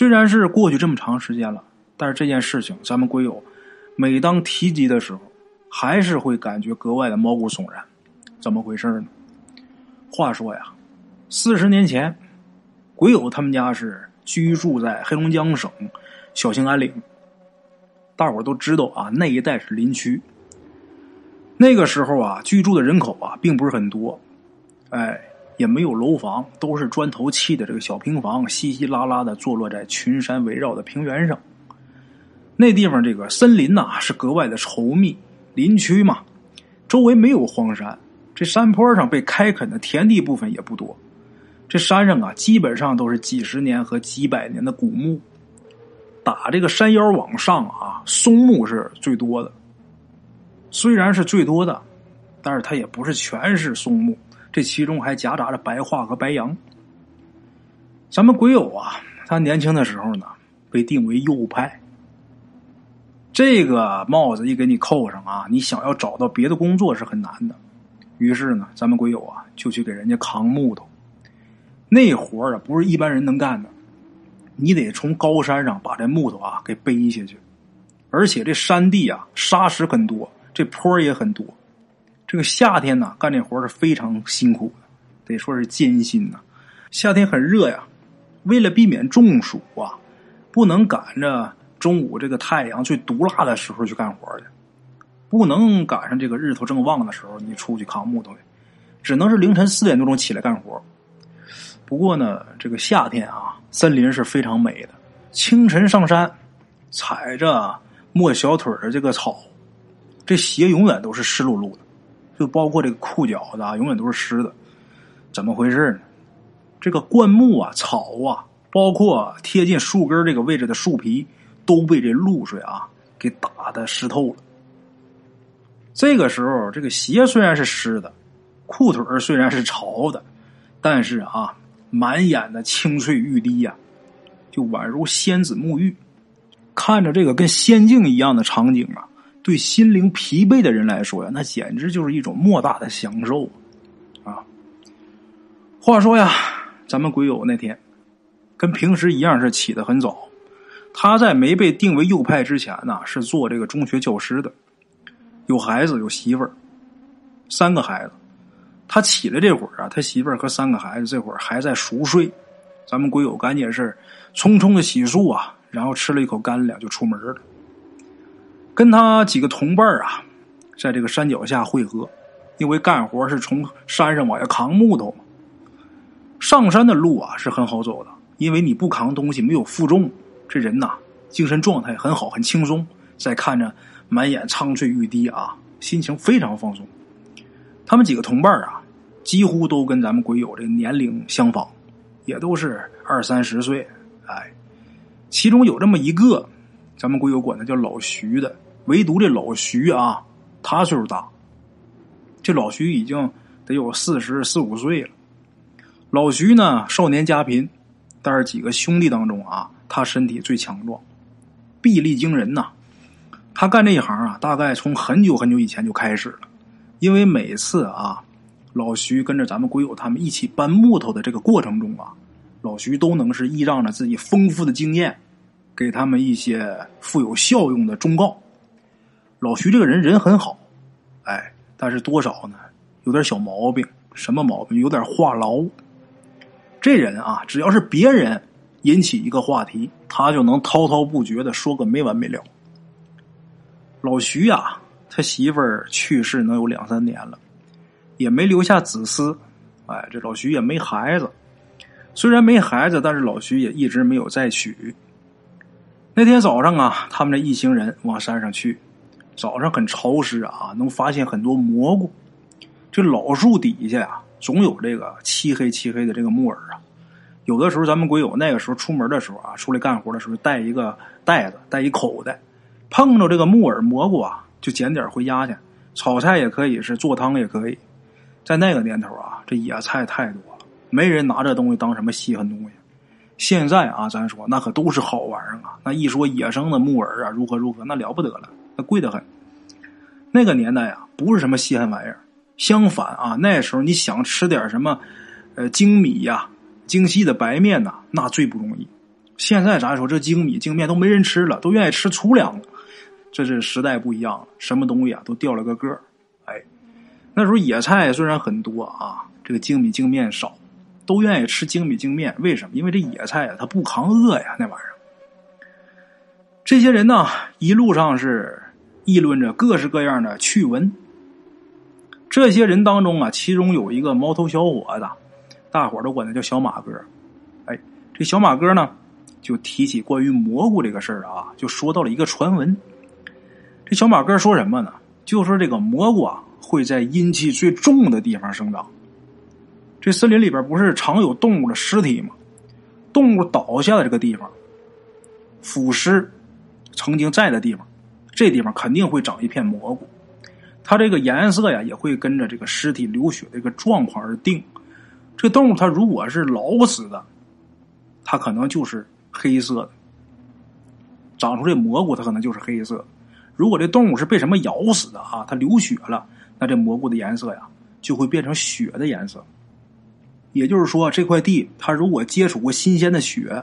虽然是过去这么长时间了，但是这件事情咱们鬼友每当提及的时候还是会感觉格外的毛骨悚然。怎么回事呢？话说呀，40年前鬼友他们家是居住在黑龙江省小兴安岭。大伙都知道啊，那一带是林区。那个时候啊，居住的人口啊并不是很多，哎，也没有楼房，都是砖头砌的这个小平房，稀稀拉拉的坐落在群山围绕的平原上。那地方这个森林啊是格外的稠密，林区嘛，周围没有荒山，这山坡上被开垦的田地部分也不多。这山上啊基本上都是几十年和几百年的古木。打这个山腰往上啊，松木是最多的。虽然是最多的，但是它也不是全是松木，这其中还夹杂着白桦和白杨。咱们鬼友啊，他年轻的时候呢被定为右派。这个帽子一给你扣上啊，你想要找到别的工作是很难的。于是呢，咱们鬼友啊就去给人家扛木头。那活儿啊不是一般人能干的，你得从高山上把这木头啊给背下去。而且这山地啊沙石很多，这坡也很多。这个夏天呢干这活是非常辛苦的，得说是艰辛呢。夏天很热呀，为了避免中暑啊，不能赶着中午这个太阳最毒辣的时候去干活去，不能赶上这个日头正旺的时候你出去扛木头去，只能是凌晨4点多钟起来干活。不过呢，这个夏天啊，森林是非常美的。清晨上山，踩着没小腿的这个草，这鞋永远都是湿漉漉的，就包括这个裤脚的啊，永远都是湿的。怎么回事呢？这个灌木啊、草啊，包括贴近树根这个位置的树皮，都被这露水啊给打得湿透了。这个时候，这个鞋虽然是湿的，裤腿虽然是潮的，但是啊，满眼的清翠欲滴呀，就宛如仙子沐浴。看着这个跟仙境一样的场景啊，对心灵疲惫的人来说呀，那简直就是一种莫大的享受啊！话说呀，咱们鬼友那天跟平时一样是起得很早。他在没被定为右派之前呢，是做这个中学教师的，有孩子有媳妇儿，3个孩子。他起来这会儿啊，他媳妇儿和3个孩子这会儿还在熟睡。咱们鬼友赶紧是匆匆的洗漱啊，然后吃了一口干粮就出门了。跟他几个同伴啊，在这个山脚下汇合，因为干活是从山上往下扛木头嘛。上山的路啊是很好走的，因为你不扛东西没有负重，这人呐精神状态很好，很轻松。再看着满眼苍翠欲滴啊，心情非常放松。他们几个同伴啊几乎都跟咱们鬼友这年龄相仿，也都是20-30岁。哎，其中有这么一个，咱们鬼友管他叫老徐的，唯独这老徐啊他岁数大，这老徐已经得有45岁了。老徐呢少年家贫，但是几个兄弟当中啊他身体最强壮，臂力惊人呐。他干这一行啊大概从很久以前就开始了，因为每次啊老徐跟着咱们鬼友他们一起搬木头的这个过程中啊，老徐都能是依仗着自己丰富的经验给他们一些富有效用的忠告。老徐这个人很好，哎，但是多少呢有点小毛病。什么毛病？有点话痨。这人啊只要是别人引起一个话题，他就能滔滔不绝的说个没完没了。老徐啊他媳妇儿去世能有2-3年了，也没留下子嗣。哎，这老徐也没孩子，虽然没孩子，但是老徐也一直没有再娶。那天早上啊，他们这一行人往山上去，早上很潮湿啊，能发现很多蘑菇。这老树底下啊，总有这个漆黑的这个木耳啊。有的时候咱们鬼友那个时候出门的时候啊，出来干活的时候带一个袋子，带一口袋，碰着这个木耳蘑菇啊就捡点回家去，炒菜也可以，是做汤也可以。在那个年头啊，这野菜太多了，没人拿这东西当什么稀罕东西。现在啊，咱说那可都是好玩意儿啊，那一说野生的木耳啊，如何，那了不得了，那贵得很。那个年代啊，不是什么稀罕玩意儿，相反啊，那时候你想吃点什么精米呀、精细的白面呐，那最不容易。现在咱说这精米精面都没人吃了，都愿意吃粗粮了。这是时代不一样了，什么东西啊都掉了个个儿。哎，那时候野菜虽然很多啊，这个精米精面少，都愿意吃精米精面。为什么？因为这野菜啊它不扛饿呀，那玩意儿。这些人呢，一路上是议论着各式各样的趣闻。这些人当中啊，其中有一个毛头小伙子，大伙都管他叫小马哥。哎，这小马哥呢就提起关于蘑菇这个事儿啊，就说到了一个传闻。这小马哥说什么呢？就说这个蘑菇啊会在阴气最重的地方生长。这森林里边不是常有动物的尸体吗？动物倒下的这个地方，腐尸曾经在的地方，这地方肯定会长一片蘑菇。它这个颜色呀也会跟着这个尸体流血的一个状况而定。这个动物它如果是老死的，它可能就是黑色的，长出这蘑菇它可能就是黑色的。如果这动物是被什么咬死的啊，它流血了，那这蘑菇的颜色呀就会变成血的颜色。也就是说，这块地它如果接触过新鲜的血，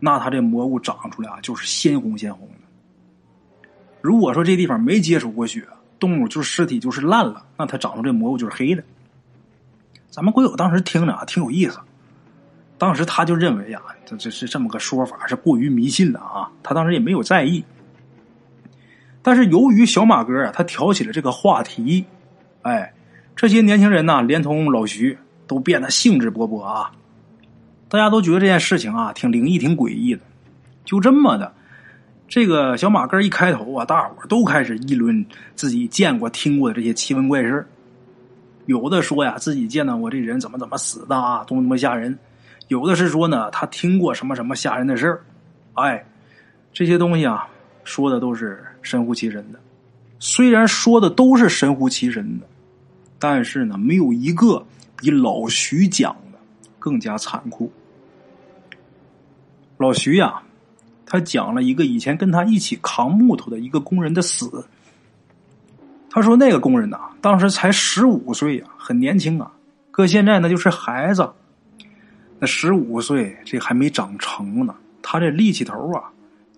那它这蘑菇长出来啊就是鲜红鲜红的。如果说这地方没接触过血，动物就是尸体就是烂了，那它长出这蘑菇就是黑的。咱们鬼友当时听着啊挺有意思，当时他就认为啊这是这么个说法是过于迷信了啊，他当时也没有在意。但是由于小马哥啊他挑起了这个话题，哎，这些年轻人呢连同老徐都变得兴致勃勃啊，大家都觉得这件事情啊挺灵异挺诡异的。就这么的，这个小马哥一开头啊，大伙都开始议论自己见过听过的这些奇闻怪事。有的说呀自己见到过这人怎么怎么死的啊，多么多么吓人。有的是说呢他听过什么什么吓人的事儿。哎，这些东西啊说的都是神乎其神的。虽然说的都是神乎其神的，但是呢没有一个比老徐讲的更加残酷。老徐啊他讲了一个以前跟他一起扛木头的一个工人的死。他说那个工人啊当时才15岁啊，很年轻啊，搁现在呢就是孩子。那15岁这还没长成呢，他这力气头啊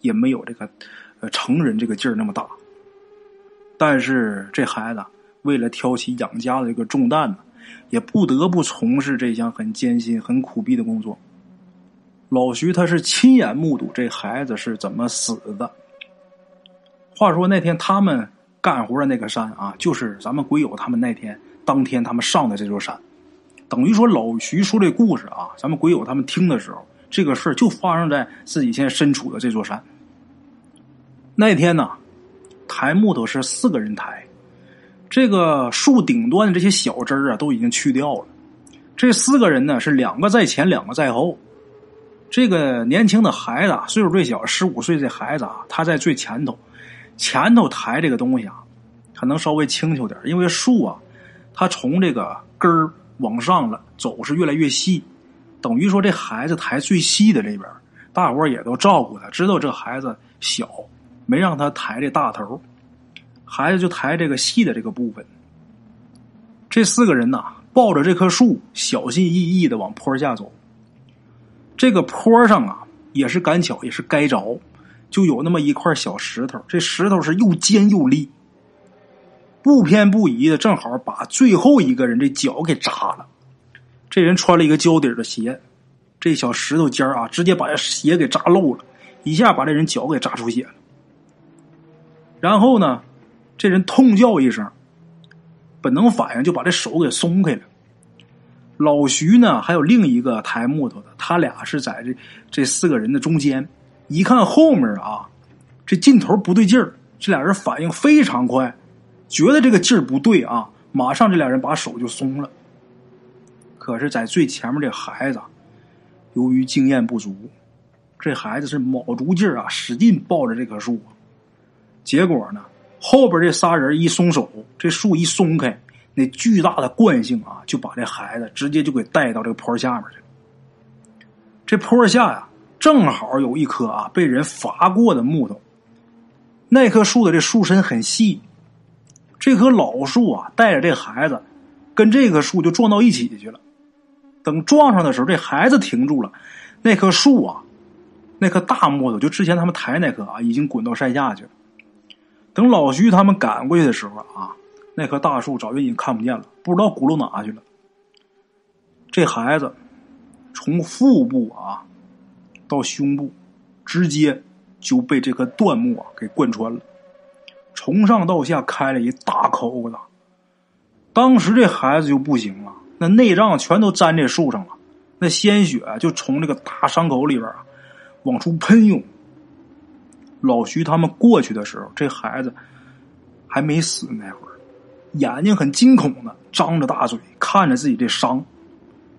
也没有这个成人这个劲儿那么大。但是这孩子为了挑起养家的这个重担呢，也不得不从事这项很艰辛很苦逼的工作。老徐他是亲眼目睹这孩子是怎么死的。话说那天他们干活的那个山啊，就是咱们鬼友他们那天当天他们上的这座山。等于说老徐说这故事啊，咱们鬼友他们听的时候，这个事就发生在自己现在身处的这座山。那天呢抬木头是4个人抬，这个树顶端的这些小枝啊都已经去掉了。这4个人呢是2个在前2个在后。这个年轻的孩子啊，岁数最小15岁这孩子啊，他在最前头，前头抬这个东西啊他能稍微轻巧点，因为树啊他从这个根儿往上了走是越来越细。等于说这孩子抬最细的这边，大伙也都照顾他，知道这孩子小，没让他抬这大头，孩子就抬这个细的这个部分。这4个人啊抱着这棵树小心翼翼的往坡下走。这个坡上啊也是赶巧也是该着，就有那么一块小石头，这石头是又尖又利，不偏不倚的正好把最后一个人这脚给扎了。这人穿了一个胶底的鞋，这小石头尖啊直接把鞋给扎漏了，一下把这人脚给扎出血了。然后呢这人痛叫一声，本能反应就把这手给松开了。老徐呢还有另一个抬木头的，他俩是在这4个人的中间。一看后面啊这劲头不对劲儿，这俩人反应非常快，觉得这个劲儿不对啊，马上这俩人把手就松了。可是在最前面这孩子由于经验不足，这孩子是卯足劲儿啊使劲抱着这棵树。结果呢后边这3人一松手，这树一松开，那巨大的惯性啊就把这孩子直接就给带到这个坡下面去了。这坡下呀正好有一棵啊被人伐过的木头。那棵树的这树身很细，这棵老树啊带着这孩子跟这棵树就撞到一起去了。等撞上的时候这孩子停住了，那棵树啊那颗大木头就之前他们抬那颗啊，已经滚到山下去了。等老徐他们赶过去的时候啊，那棵大树早就已经看不见了，不知道轱辘哪去了。这孩子从腹部啊到胸部，直接就被这棵断木啊给贯穿了，从上到下开了一大口子。当时这孩子就不行了，那内脏全都粘这树上了，那鲜血就从这个大伤口里边啊往出喷涌。老徐他们过去的时候，这孩子还没死，那会儿眼睛很惊恐的张着大嘴看着自己这伤，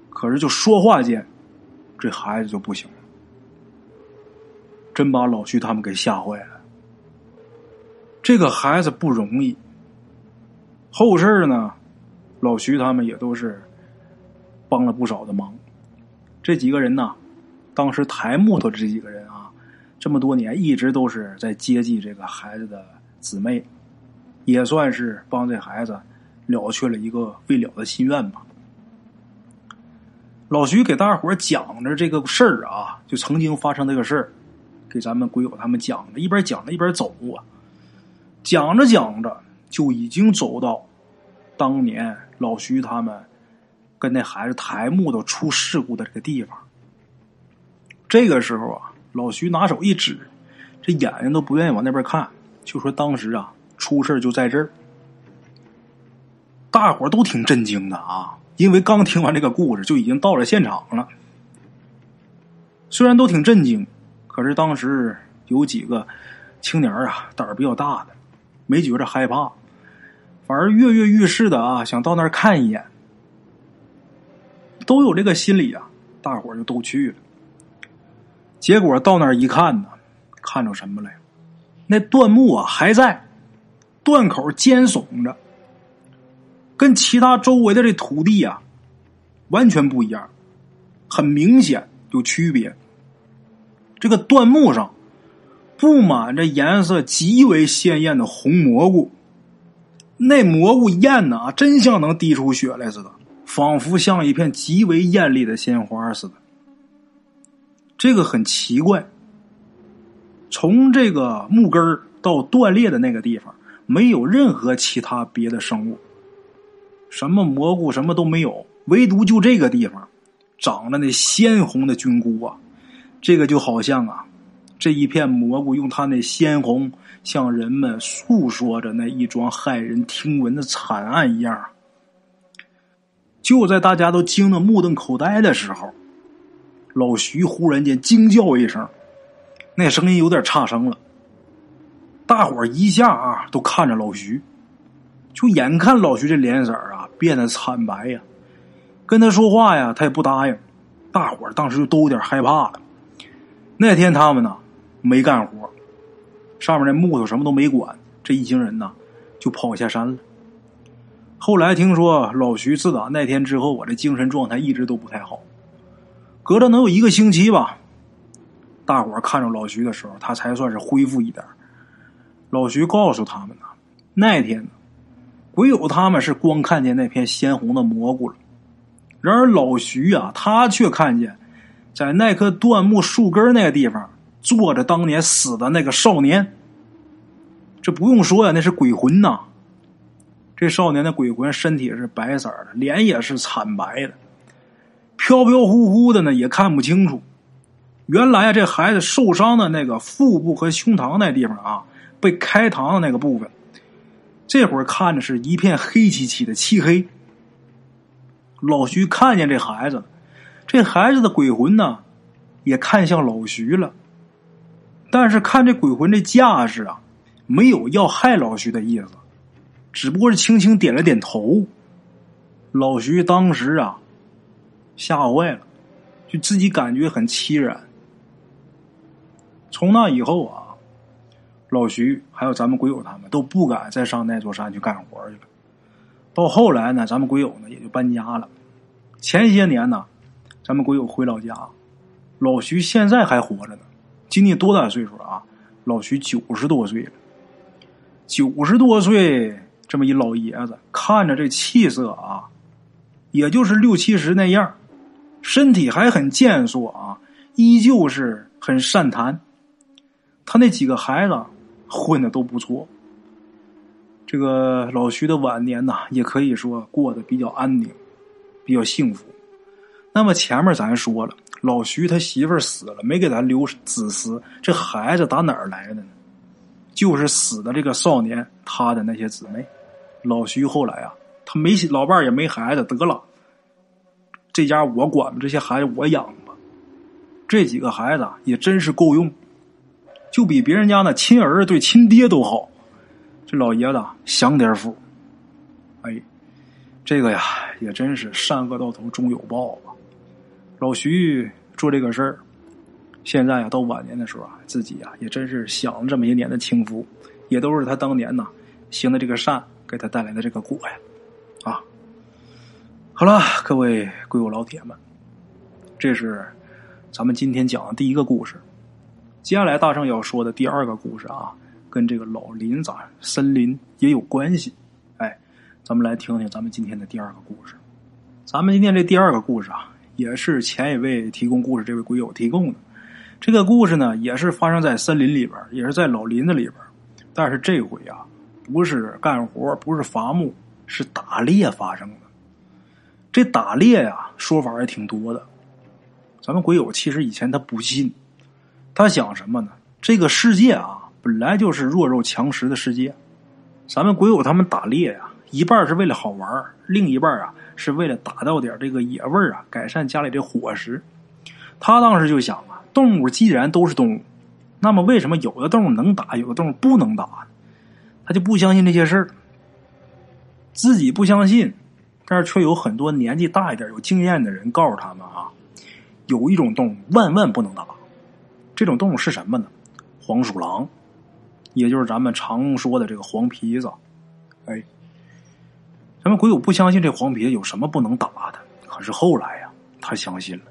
可是就说话间这孩子就不行了，真把老徐他们给吓坏了。这个孩子不容易，后事呢老徐他们也都是帮了不少的忙。这几个人呢，当时抬木头这几个人啊，这么多年一直都是在接济这个孩子的姊妹，也算是帮这孩子了却了一个未了的心愿吧。老徐给大伙讲着这个事儿啊，就曾经发生这个事儿，给咱们鬼友他们讲着，一边讲着一边走啊，讲着讲着就已经走到当年老徐他们跟那孩子抬木头出事故的这个地方。这个时候啊，老徐拿手一指，这眼睛都不愿意往那边看，就说当时啊出事就在这儿。大伙都挺震惊的啊，因为刚听完这个故事就已经到了现场了。虽然都挺震惊，可是当时有几个青年啊胆儿比较大的，没觉着害怕，反而跃跃欲试的啊想到那儿看一眼。都有这个心理啊，大伙就都去了。结果到那儿一看呢，看着什么来，那断木啊还在，断口尖耸着，跟其他周围的这土地啊完全不一样，很明显有区别。这个断木上布满着颜色极为鲜艳的红蘑菇，那蘑菇艳呢啊，真像能滴出血来似的，仿佛像一片极为艳丽的鲜花似的。这个很奇怪，从这个木根儿到断裂的那个地方没有任何其他别的生物，什么蘑菇什么都没有，唯独就这个地方长着那鲜红的菌菇啊，这个就好像啊这一片蘑菇用它那鲜红向人们诉说着那一桩骇人听闻的惨案一样。就在大家都惊得目瞪口呆的时候，老徐忽然间惊叫一声，那声音有点差声了。大伙儿一下啊都看着老徐，就眼看老徐这脸色啊变得惨白呀，跟他说话呀他也不答应。大伙儿当时就都有点害怕了。那天他们呢没干活，上面那木头什么都没管，这一行人呢就跑下山了。后来听说老徐自打那天之后，我这精神状态一直都不太好，隔着能有一个星期吧，大伙儿看着老徐的时候他才算是恢复一点。老徐告诉他们呢，那天呢鬼友他们是光看见那片鲜红的蘑菇了，然而老徐啊他却看见在那棵断木树根那个地方坐着当年死的那个少年。这不用说呀，那是鬼魂呐。这少年的鬼魂身体是白色的，脸也是惨白的，飘飘忽忽的呢也看不清楚。原来啊这孩子受伤的那个腹部和胸膛那地方啊被开膛的那个部分，这会儿看着是一片黑漆漆的漆黑。老徐看见这孩子，这孩子的鬼魂呢也看向老徐了，但是看这鬼魂这架势啊没有要害老徐的意思，只不过是轻轻点了点头。老徐当时啊吓坏了，就自己感觉很凄然。从那以后啊，老徐还有咱们鬼友他们都不敢再上那座山去干活去了。到后来呢，咱们鬼友呢也就搬家了。前些年呢，咱们鬼友回老家，老徐现在还活着呢。今年多大岁数啊？老徐90多岁了。90多岁这么一老爷子，看着这气色啊，也就是60-70那样，身体还很健硕啊，依旧是很善谈，他那几个孩子混的都不错。这个老徐的晚年呢，也可以说过得比较安宁，比较幸福。那么前面咱说了，老徐他媳妇儿死了，没给咱留子嗣，这孩子打哪儿来的呢？就是死的这个少年他的那些姊妹。老徐后来啊，他没老伴儿也没孩子，得了，这家我管吧，这些孩子我养吧。这几个孩子啊，也真是够用，就比别人家呢亲儿对亲爹都好。这老爷子享点福。哎，这个呀也真是善恶到头终有报吧。老徐做这个事儿，现在啊到晚年的时候啊，自己啊也真是享了这么些年的清福，也都是他当年呢行的这个善给他带来的这个果呀。啊，好了，各位鬼友老铁们，这是咱们今天讲的第一个故事。接下来大圣要说的第二个故事啊，跟这个老林子森林也有关系。哎，咱们来听听咱们今天的第二个故事。咱们今天这第二个故事啊，也是前一位提供故事这位鬼友提供的。这个故事呢，也是发生在森林里边，也是在老林子里边，但是这回啊不是干活，不是伐木，是打猎发生的。这打猎呀、啊、说法也挺多的。咱们鬼友其实以前他不信，他想什么呢？这个世界啊本来就是弱肉强食的世界，咱们鬼友他们打猎啊，一半是为了好玩，另一半啊是为了打到点这个野味啊，改善家里这伙食。他当时就想啊，动物既然都是动物，那么为什么有的动物能打，有的动物不能打呢？他就不相信这些事儿，自己不相信，但是却有很多年纪大一点有经验的人告诉他们啊，有一种动物万万不能打。这种动物是什么呢？黄鼠狼，也就是咱们常说的这个黄皮子。哎，咱们鬼友不相信这黄皮子有什么不能打的，可是后来呀、啊，他相信了。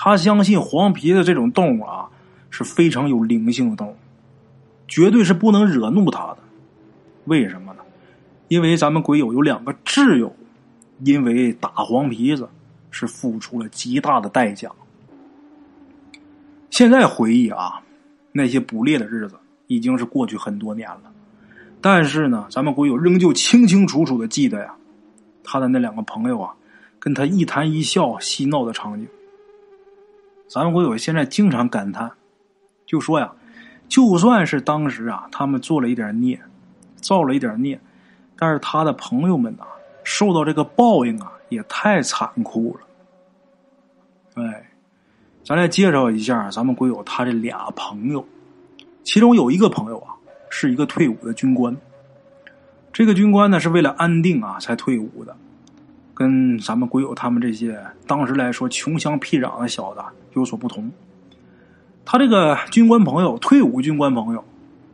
他相信黄皮子这种动物啊是非常有灵性的动物，绝对是不能惹怒他的。为什么呢？因为咱们鬼友有两个挚友，因为打黄皮子是付出了极大的代价。现在回忆啊，那些捕猎的日子已经是过去很多年了，但是呢咱们鬼友仍旧清清楚楚的记得呀，他的那两个朋友啊跟他一谈一笑嬉闹的场景。咱们鬼友现在经常感叹，就说呀，就算是当时啊他们做了一点孽，造了一点孽，但是他的朋友们啊受到这个报应啊也太残酷了。哎，咱来介绍一下咱们鬼友他这俩朋友。其中有一个朋友啊是一个退伍的军官，这个军官呢是为了安定啊才退伍的，跟咱们鬼友他们这些当时来说穷乡僻壤的小子有所不同。他这个军官朋友，退伍军官朋友，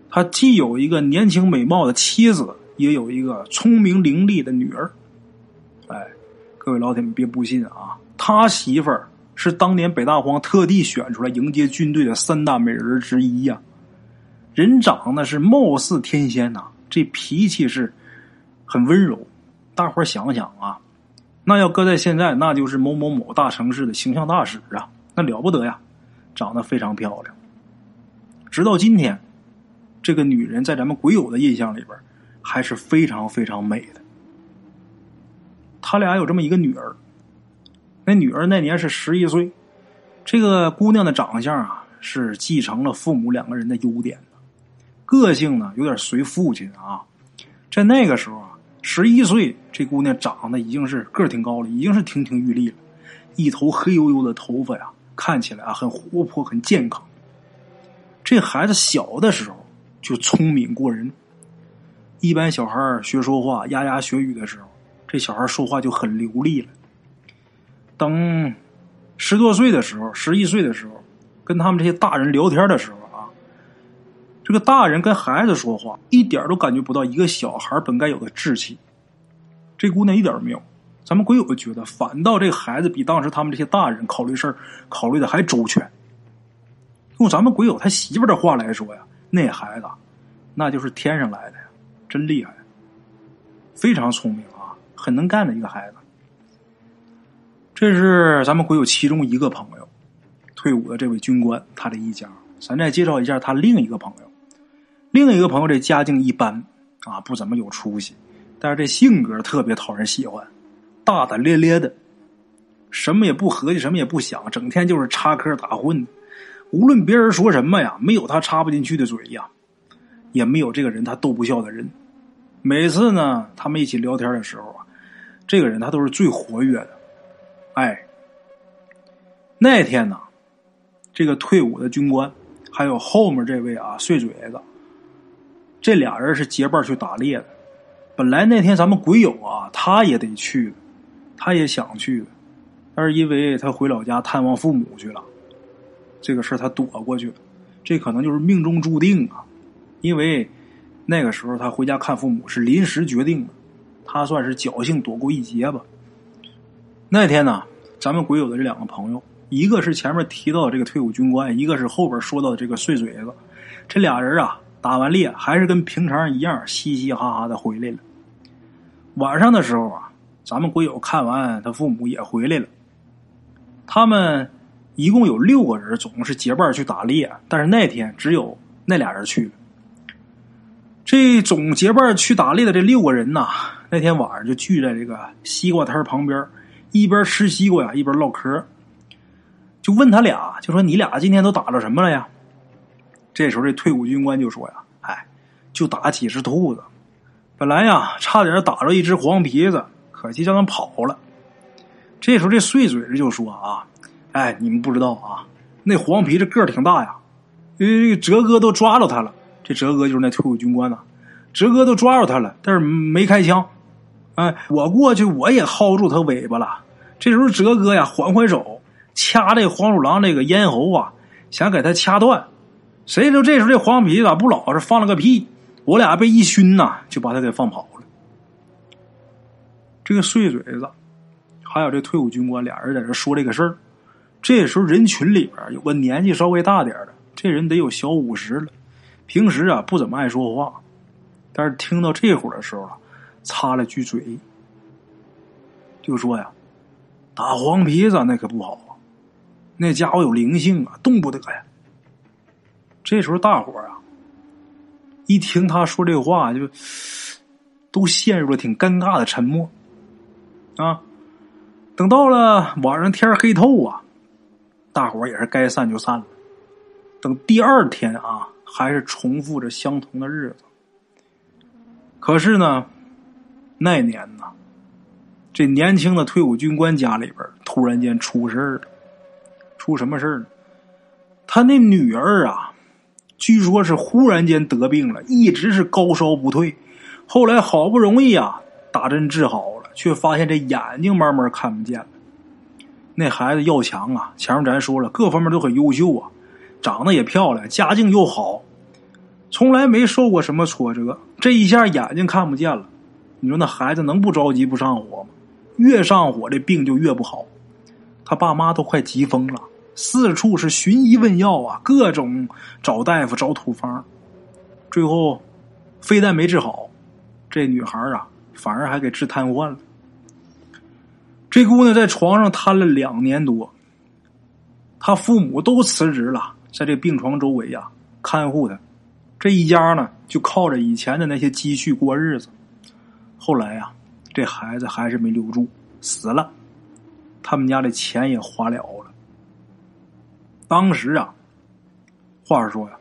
他既有一个年轻美貌的妻子，也有一个聪明伶俐的女儿。哎，各位老铁们别不信啊，他媳妇儿是当年北大荒特地选出来迎接军队的三大美人之一啊。人长呢是貌似天仙啊，这脾气是很温柔。大伙儿想想啊，那要搁在现在，那就是某某某大城市的形象大使啊，那了不得呀，长得非常漂亮。直到今天，这个女人在咱们鬼友的印象里边还是非常非常美的。他俩有这么一个女儿，那女儿那年是11岁。这个姑娘的长相啊是继承了父母两个人的优点的，个性呢有点随父亲啊。在那个时候啊，11岁这姑娘长得已经是个儿挺高了，已经是亭亭玉立了，一头黑黝黝的头发呀，看起来啊很活泼很健康。这孩子小的时候就聪明过人，一般小孩学说话牙牙学语的时候，这小孩说话就很流利了。等10多岁的时候，11岁的时候，跟他们这些大人聊天的时候啊，这个大人跟孩子说话一点都感觉不到一个小孩本该有的志气。这姑娘一点没有，咱们鬼友觉得反倒这孩子比当时他们这些大人考虑事儿考虑的还周全。用咱们鬼友他媳妇的话来说呀，那孩子那就是天上来的呀，真厉害，非常聪明啊，很能干的一个孩子。这是咱们鬼友其中一个朋友，退伍的这位军官他的一家。咱再介绍一下他另一个朋友。另一个朋友这家境一般啊，不怎么有出息，但是这性格特别讨人喜欢，大胆咧咧的，什么也不合计，什么也不想，整天就是插科打诨。无论别人说什么呀，没有他插不进去的嘴呀，也没有这个人他逗不笑的人。每次呢他们一起聊天的时候啊，这个人他都是最活跃的。哎，那天呢这个退伍的军官还有后面这位啊碎嘴子，这俩人是结伴去打猎的。本来那天咱们鬼友啊他也得去，他也想去的，但是因为他回老家探望父母去了，这个事他躲过去了。这可能就是命中注定啊，因为那个时候他回家看父母是临时决定的，他算是侥幸躲过一劫吧。那天呢咱们鬼友的这两个朋友，一个是前面提到的这个退伍军官，一个是后边说到的这个碎嘴子，这俩人啊打完猎还是跟平常一样嘻嘻哈哈的回来了。晚上的时候啊，咱们鬼友看完他父母也回来了。他们一共有6个人，总共是结伴去打猎，但是那天只有那俩人去了。这总结伴去打猎的这6个人呢，那天晚上就聚在这个西瓜摊旁边，一边吃西瓜呀一边唠嗑。就问他俩，就说你俩今天都打了什么了呀？这时候这退伍军官就说呀，哎，就打几只兔子，本来呀差点打着一只黄皮子，可惜叫他跑了。这时候这碎嘴子就说啊，哎，你们不知道啊，那黄皮子个儿挺大呀，哲哥都抓着他了。这哲哥就是那退伍军官呐，哲哥都抓住他了，但是没开枪。哎，我过去我也薅住他尾巴了。这时候哲哥呀，缓缓手掐这黄鼠狼这个咽喉啊，想给他掐断。谁知道这时候这黄皮咋不老实，放了个屁，我俩被一熏呐，就把他给放跑了。这个碎嘴子，还有这退伍军官俩人在这说这个事儿。这时候人群里边有个年纪稍微大点的，这人得有小50了。平时啊不怎么爱说话，但是听到这会儿的时候了，擦了句嘴，就说呀，打黄皮子那可不好啊，那家伙有灵性啊，动不得呀。这时候大伙儿啊一听他说这话，就都陷入了挺尴尬的沉默啊。等到了晚上天黑透啊，大伙儿也是该散就散了。等第二天啊，还是重复着相同的日子。可是呢那年呢，这年轻的退伍军官家里边突然间出事儿了。出什么事儿呢？他那女儿啊据说是忽然间得病了，一直是高烧不退，后来好不容易啊打针治好了，却发现这眼睛慢慢看不见了。那孩子要强啊，前面咱说了各方面都很优秀啊，长得也漂亮，家境又好，从来没受过什么挫折，这一下眼睛看不见了，你说那孩子能不着急不上火吗？越上火这病就越不好。他爸妈都快急疯了，四处是寻医问药啊，各种找大夫找土方，最后非但没治好，这女孩啊反而还给治瘫痪了。这姑娘在床上瘫了2年多，她父母都辞职了，在这病床周围啊看护他，这一家呢就靠着以前的那些积蓄过日子。后来啊这孩子还是没留住，死了，他们家的钱也花了了。当时啊话说呀，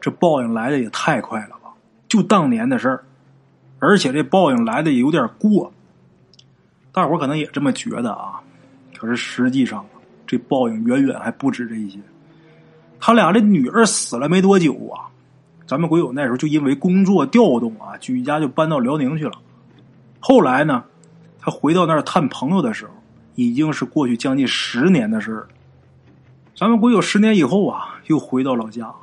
这报应来的也太快了吧，就当年的事儿，而且这报应来的也有点过。大伙可能也这么觉得啊，可是实际上这报应远远还不止这一些。他俩的女儿死了没多久啊，咱们鬼友那时候就因为工作调动啊，举家就搬到辽宁去了。后来呢他回到那儿探朋友的时候，已经是过去将近10年的事儿。咱们鬼友10年以后啊又回到老家，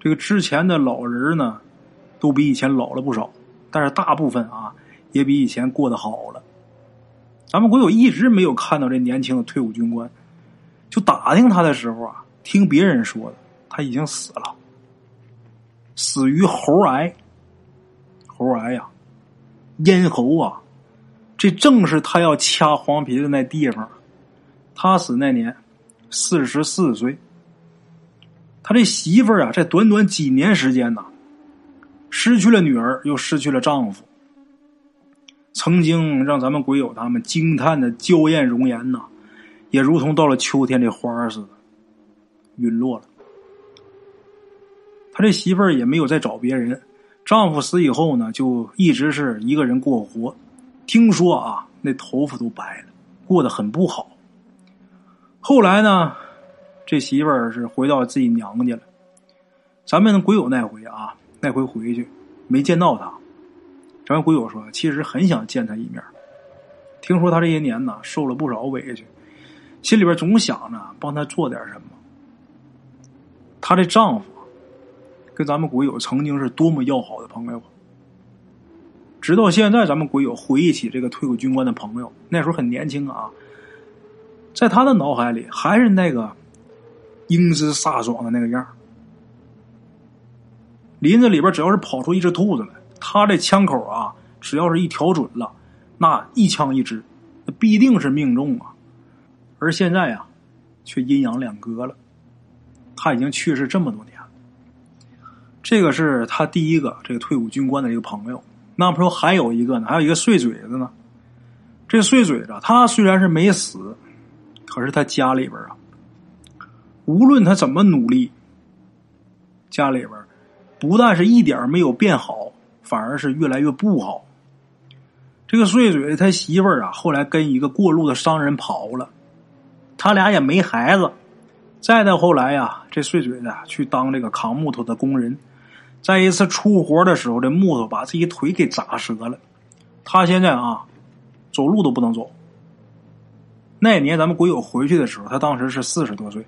这个之前的老人呢都比以前老了不少，但是大部分啊也比以前过得好了。咱们鬼友一直没有看到这年轻的退伍军官，就打听他的时候啊，听别人说的他已经死了，死于喉癌。喉癌呀咽喉啊，这正是他要掐黄皮的那地方。他死那年44岁。他这媳妇儿啊，在短短几年时间呢，失去了女儿，又失去了丈夫。曾经让咱们鬼友他们惊叹的娇艳容颜呢，也如同到了秋天这花似的，陨落了。他这媳妇儿也没有再找别人，丈夫死以后呢，就一直是一个人过活。听说啊，那头发都白了，过得很不好。后来呢，这媳妇儿是回到自己娘家了。咱们鬼友那回啊，那回回去没见到她。咱们鬼友说，其实很想见她一面。听说她这些年呢，受了不少委屈，心里边总想着帮她做点什么。她这丈夫跟咱们鬼友曾经是多么要好的朋友，直到现在咱们鬼友回忆起这个退伍军官的朋友，那时候很年轻啊，在他的脑海里还是那个英姿飒爽的那个样。林子里边只要是跑出一只兔子来，他这枪口啊，只要是一调准了，那一枪一支，那必定是命中啊。而现在啊，却阴阳两隔了，他已经去世这么多年了。这个是他第一个这个退伍军官的一个朋友。那朋友还有一个呢，还有一个碎嘴子呢。这碎嘴子他虽然是没死，可是他家里边啊，无论他怎么努力，家里边不但是一点没有变好，反而是越来越不好。这个碎嘴子他媳妇儿啊，后来跟一个过路的商人跑了，他俩也没孩子。再到后来啊，这碎嘴子去当这个扛木头的工人。在一次出活的时候，这木头把自己腿给砸折了，他现在啊，走路都不能走。那年咱们鬼友回去的时候，他当时是40多岁，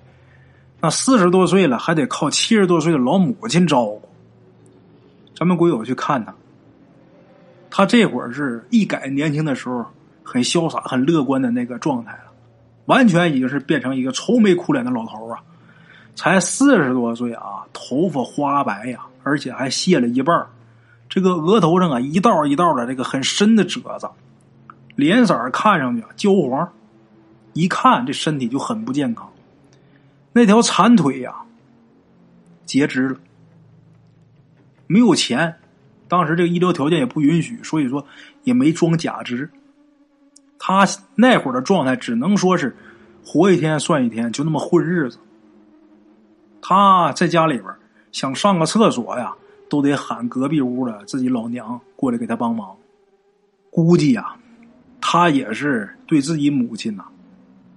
那40多岁了，还得靠70多岁的老母亲照顾。咱们鬼友去看他，他这会儿是一改年轻的时候很潇洒、很乐观的那个状态了，完全已经是变成一个愁眉苦脸的老头啊。才40多岁啊，头发花白呀，而且还卸了一半，这个额头上啊一道一道的这个很深的褶子，脸色看上去啊焦黄，一看这身体就很不健康。那条残腿啊截肢了，没有钱，当时这个医疗条件也不允许，所以说也没装假肢。他那会儿的状态只能说是活一天算一天，就那么混日子。他在家里边想上个厕所呀，都得喊隔壁屋的自己老娘过来给他帮忙。估计啊，他也是对自己母亲呐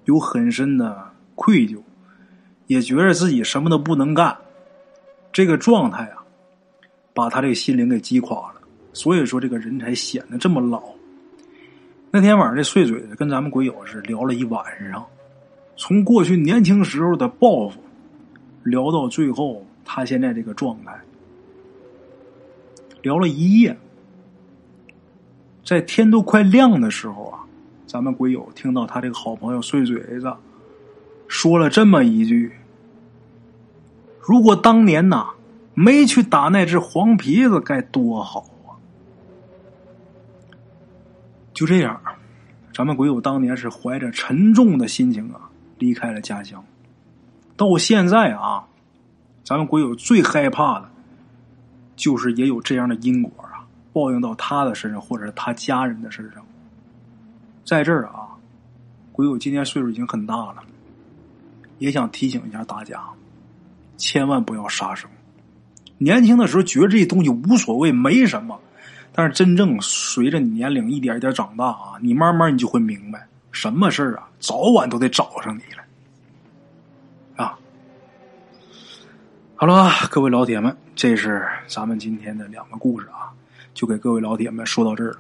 有很深的愧疚，也觉得自己什么都不能干。这个状态啊，把他这个心灵给击垮了，所以说这个人才显得这么老。那天晚上这碎嘴子跟咱们鬼友是聊了一晚上，从过去年轻时候的抱负聊到最后他现在这个状态，聊了一夜。在天都快亮的时候啊，咱们鬼友听到他这个好朋友碎嘴子说了这么一句，如果当年呐没去打那只黄皮子该多好啊。就这样，咱们鬼友当年是怀着沉重的心情啊离开了家乡。到现在啊，咱们鬼友最害怕的就是也有这样的因果啊报应到他的身上，或者是他家人的身上。在这儿啊，鬼友今年岁数已经很大了，也想提醒一下大家，千万不要杀生。年轻的时候觉得这东西无所谓没什么，但是真正随着你年龄一点一点长大啊，你慢慢你就会明白，什么事儿啊早晚都得找上你来。好了，各位老铁们，这是咱们今天的两个故事啊，就给各位老铁们说到这儿了。